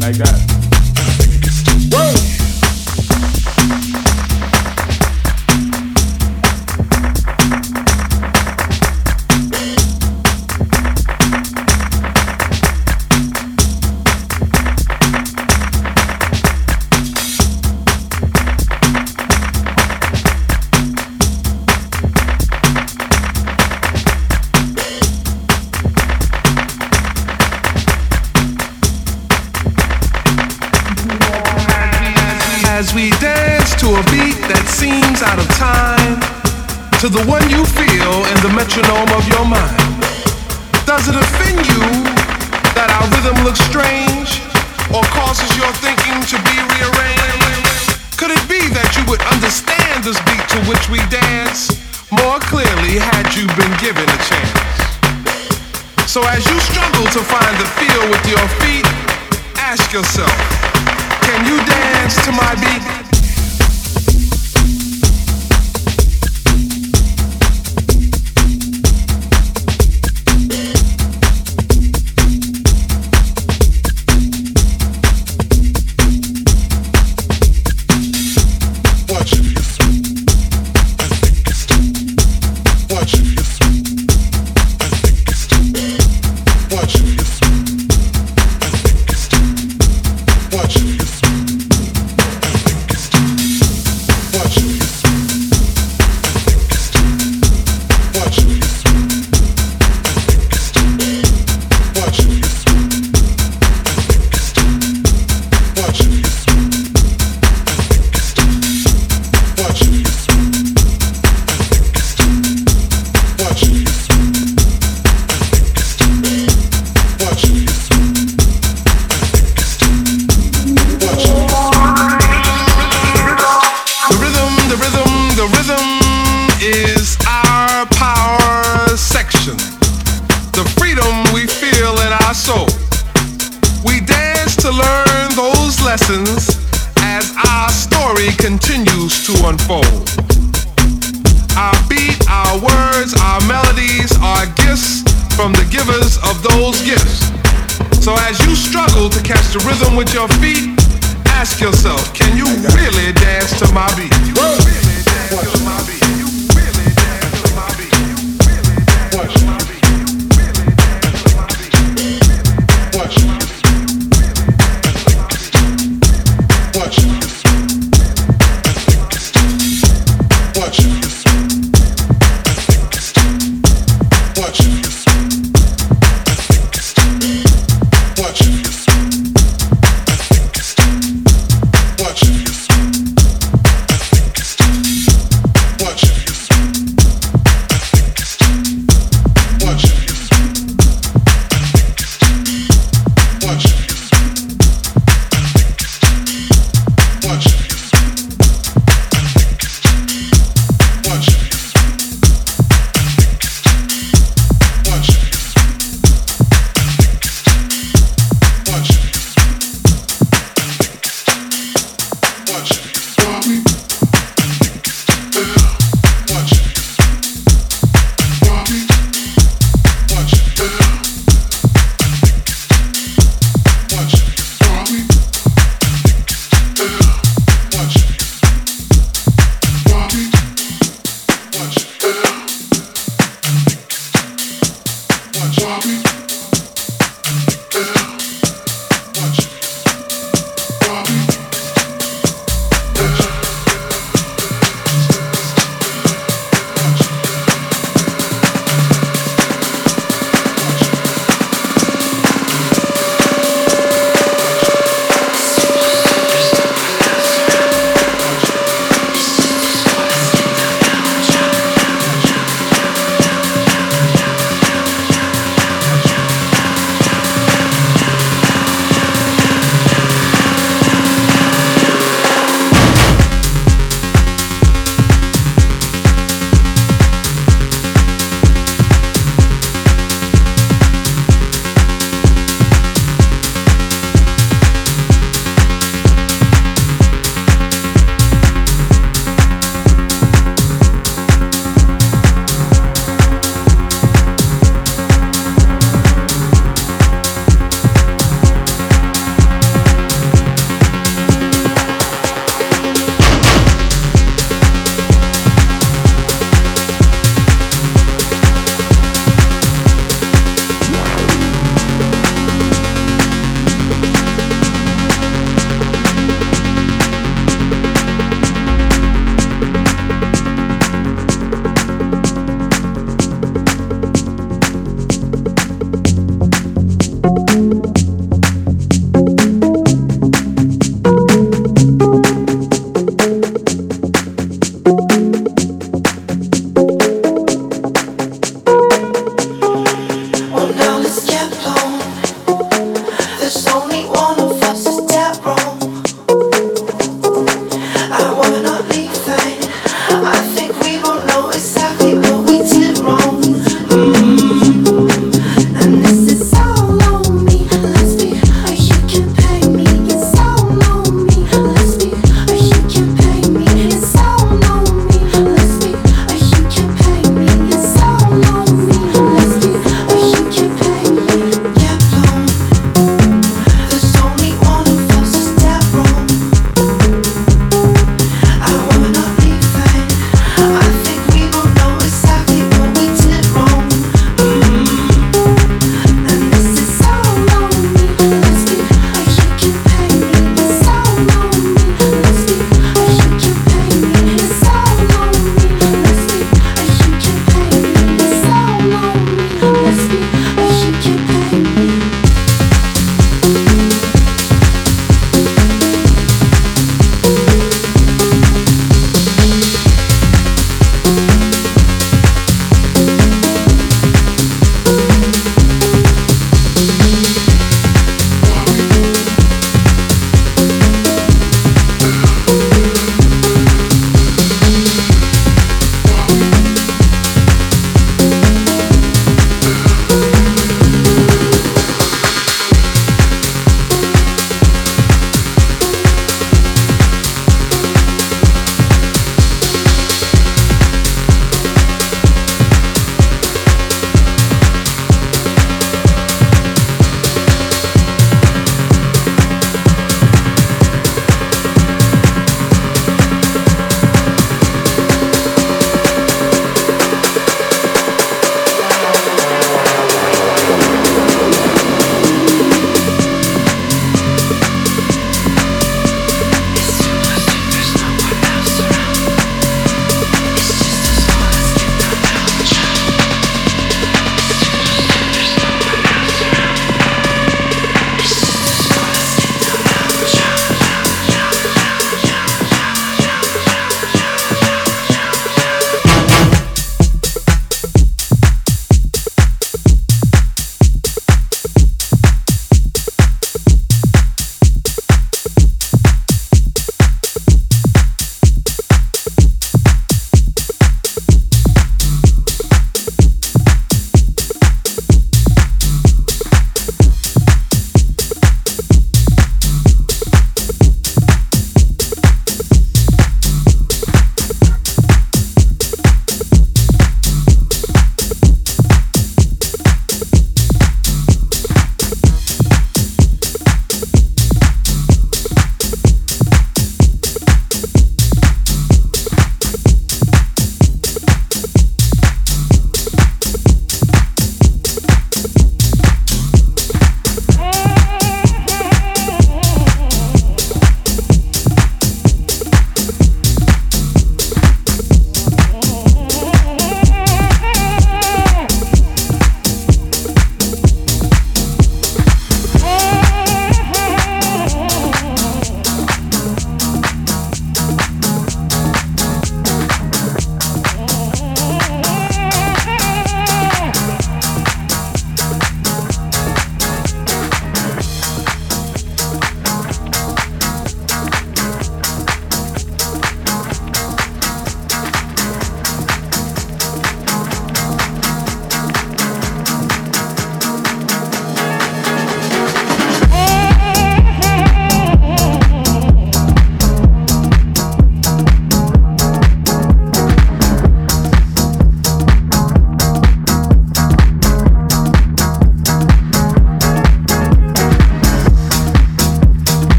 like that. As we dance to a beat that seems out of time, to the one you feel in the metronome of your mind. Does it offend you that our rhythm looks strange, or causes your thinking to be rearranged? Could it be that you would understand this beat to which we dance more clearly had you been given a chance? So as you struggle to find the feel with your feet, ask yourself, can you dance to my beat? As our story continues to unfold, our beat, our words, our melodies are gifts from the givers of those gifts. So as you struggle to catch the rhythm with your feet, ask yourself, can you really dance to my beat? You really dance to my beat. Watch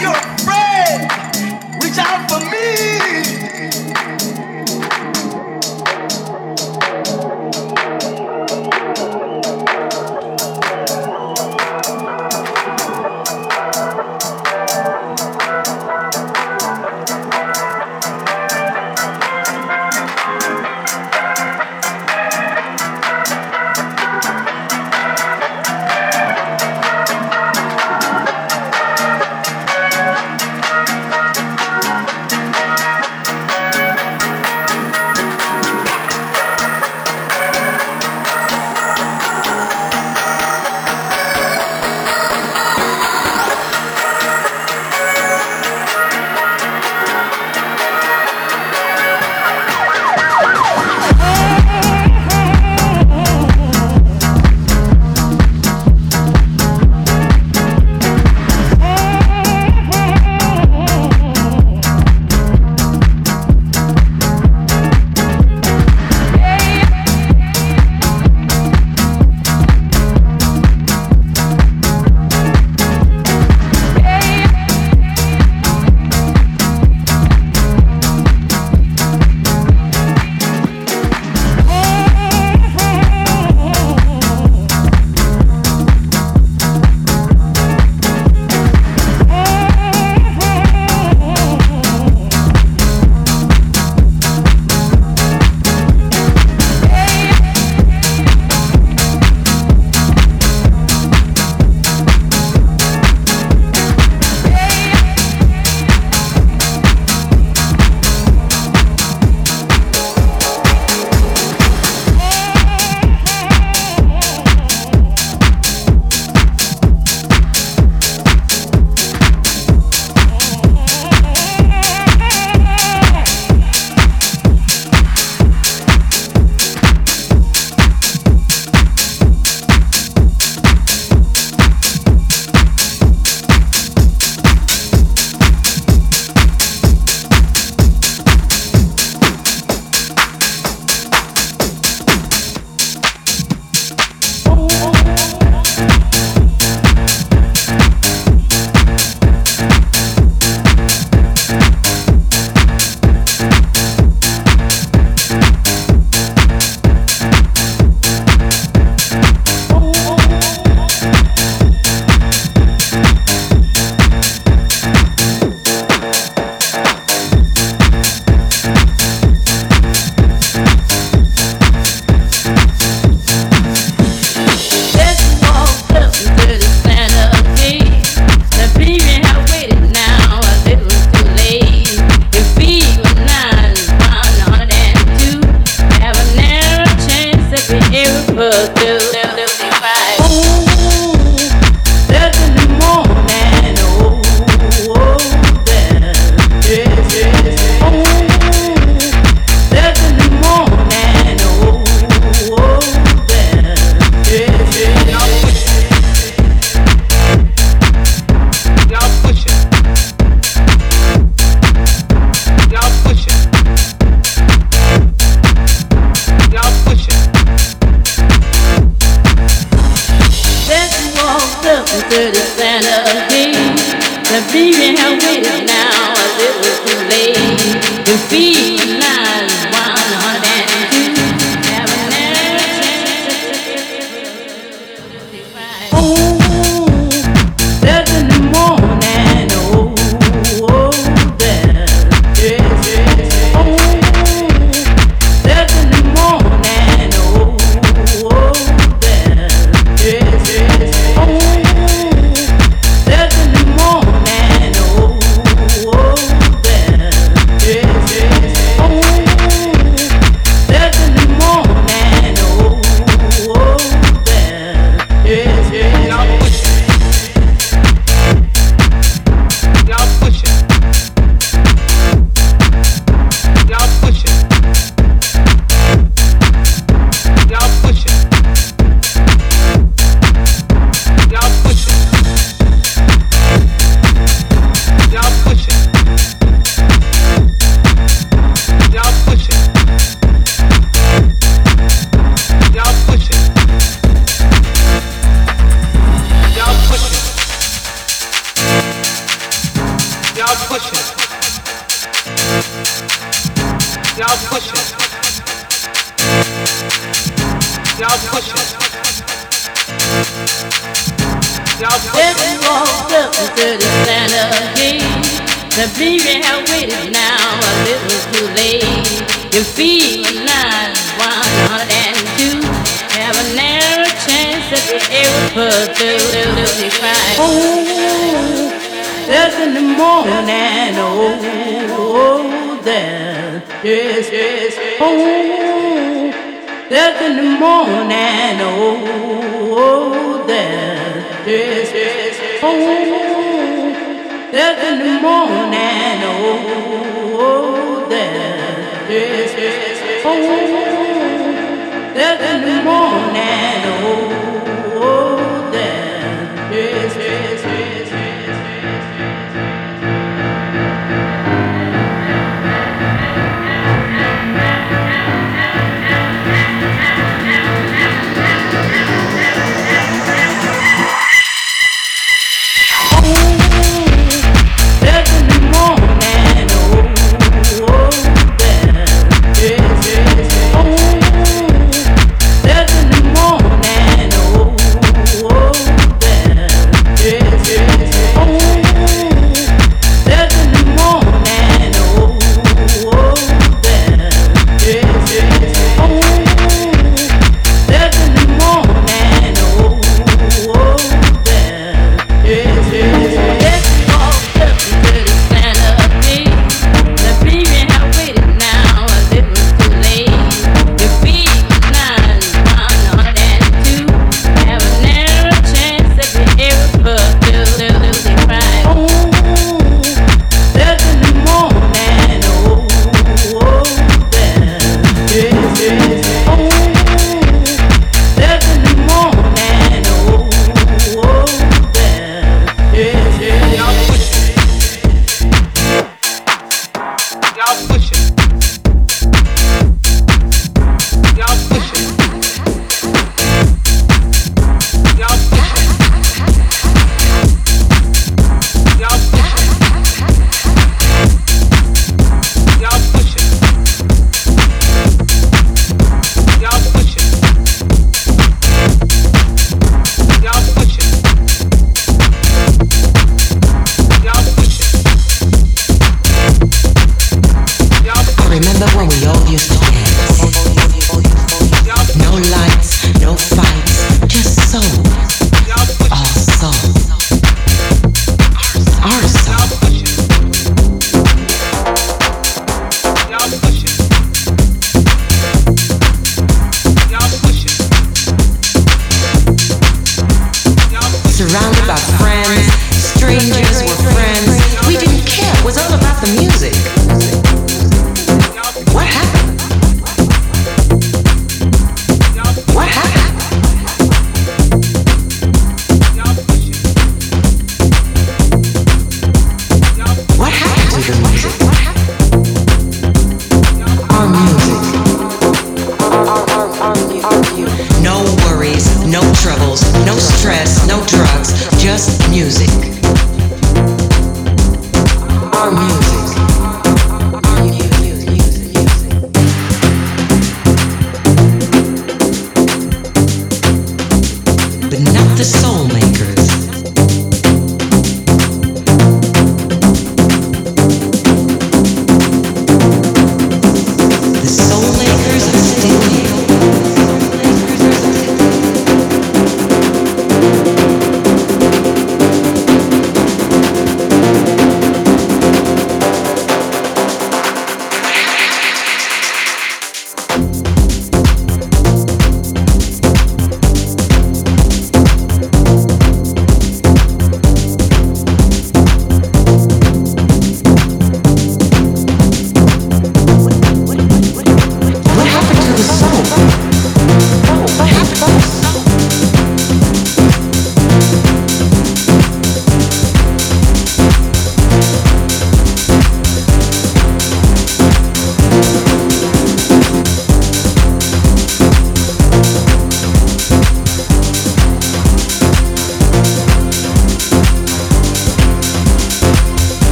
you're afraid, reach out for me. push it. Now push it. Now push it. Now push it. Every walk up to the sanity. The beating I waited now a little too late. You feel alive, 102. Have a narrow chance that we ever put through the fight. Oh. There's in the morning, oh, there's, yes, oh, there's in the morning, oh, there's, yes, oh, there's in the morning, oh, there's, yes, oh, there's in the morning, oh, there's, yes.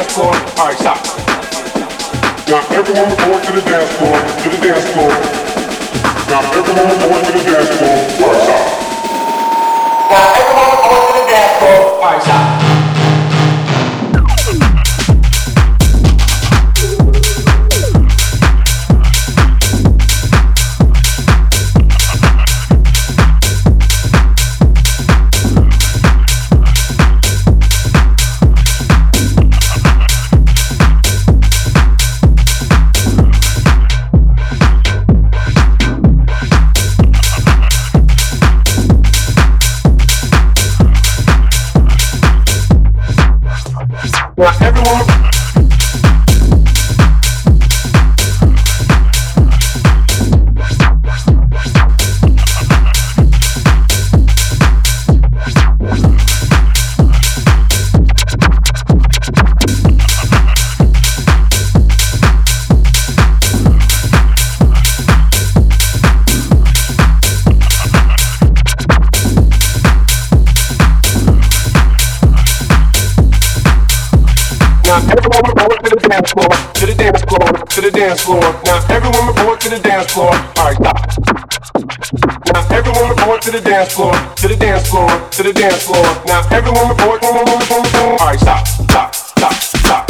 dance floor. All right, stop. Now everyone report to the dance floor, to the dance floor. Now everyone report to the dance floor. All right, stop. Now everyone report to the dance floor. All right, stop. Dance floor. Now everyone report to the dance floor. All right, stop. Now everyone report to the dance floor, to the dance floor, to the dance floor. Now everyone report. All right, stop, stop, stop, stop.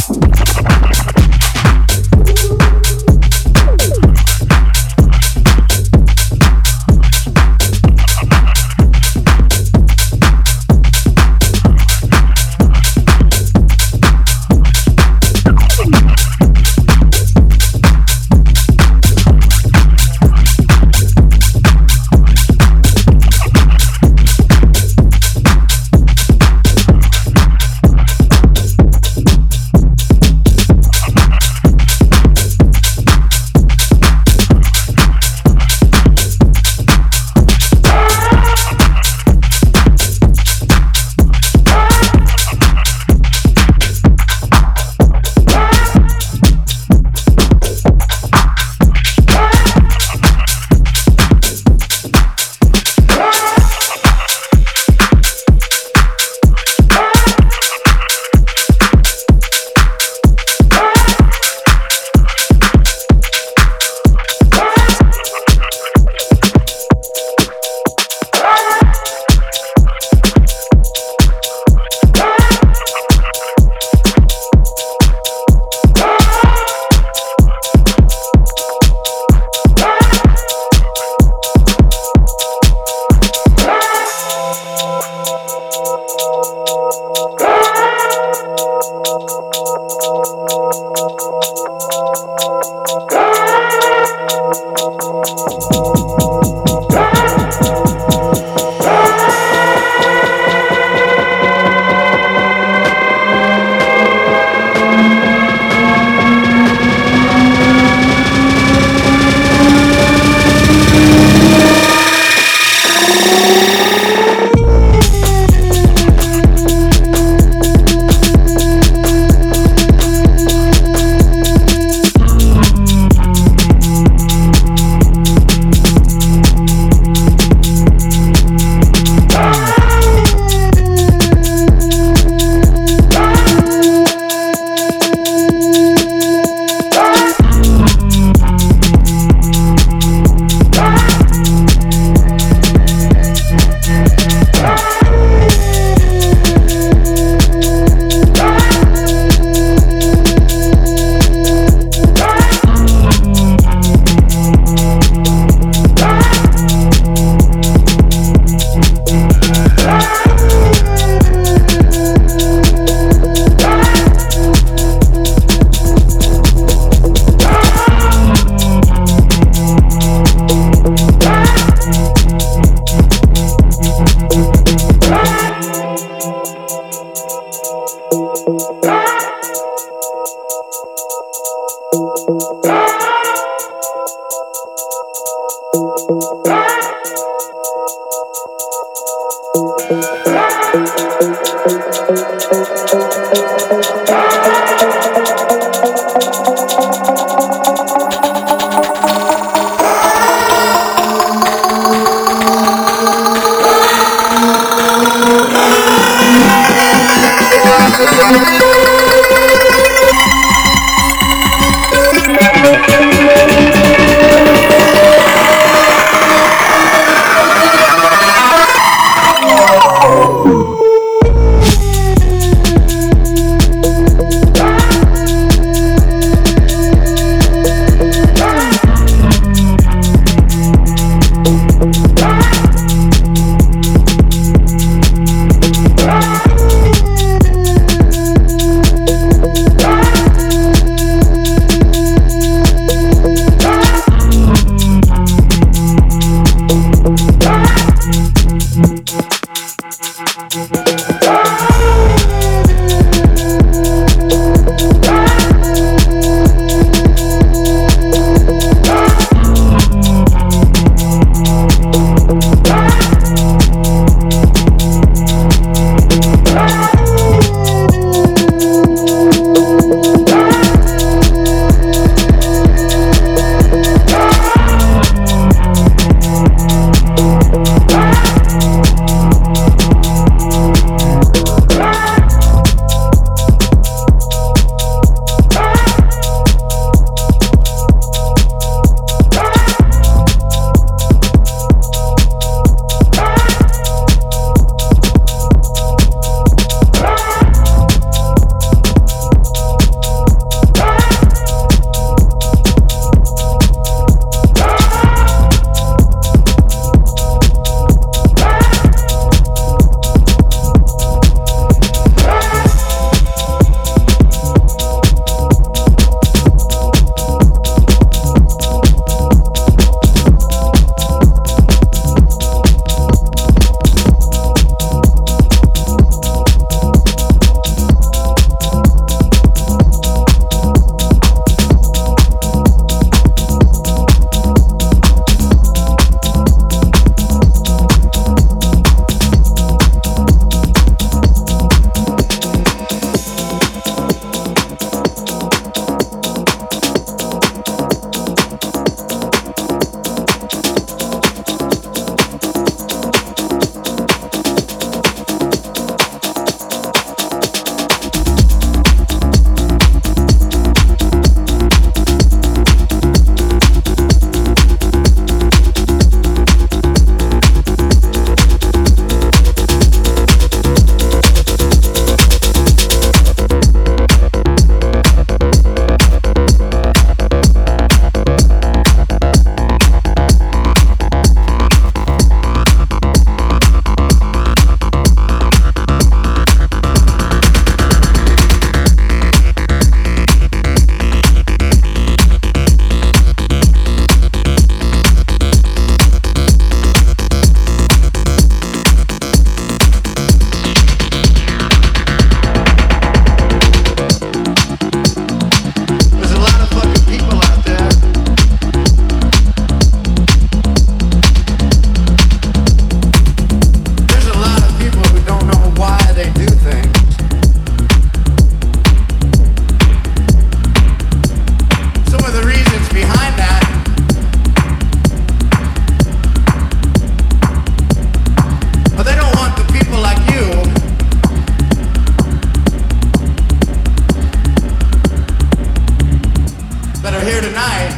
tonight.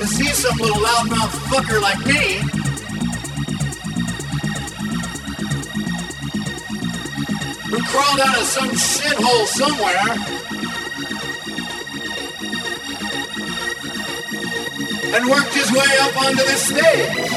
To see some little loudmouth fucker like me who crawled out of some shithole somewhere and worked his way up onto this stage.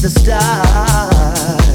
The stars.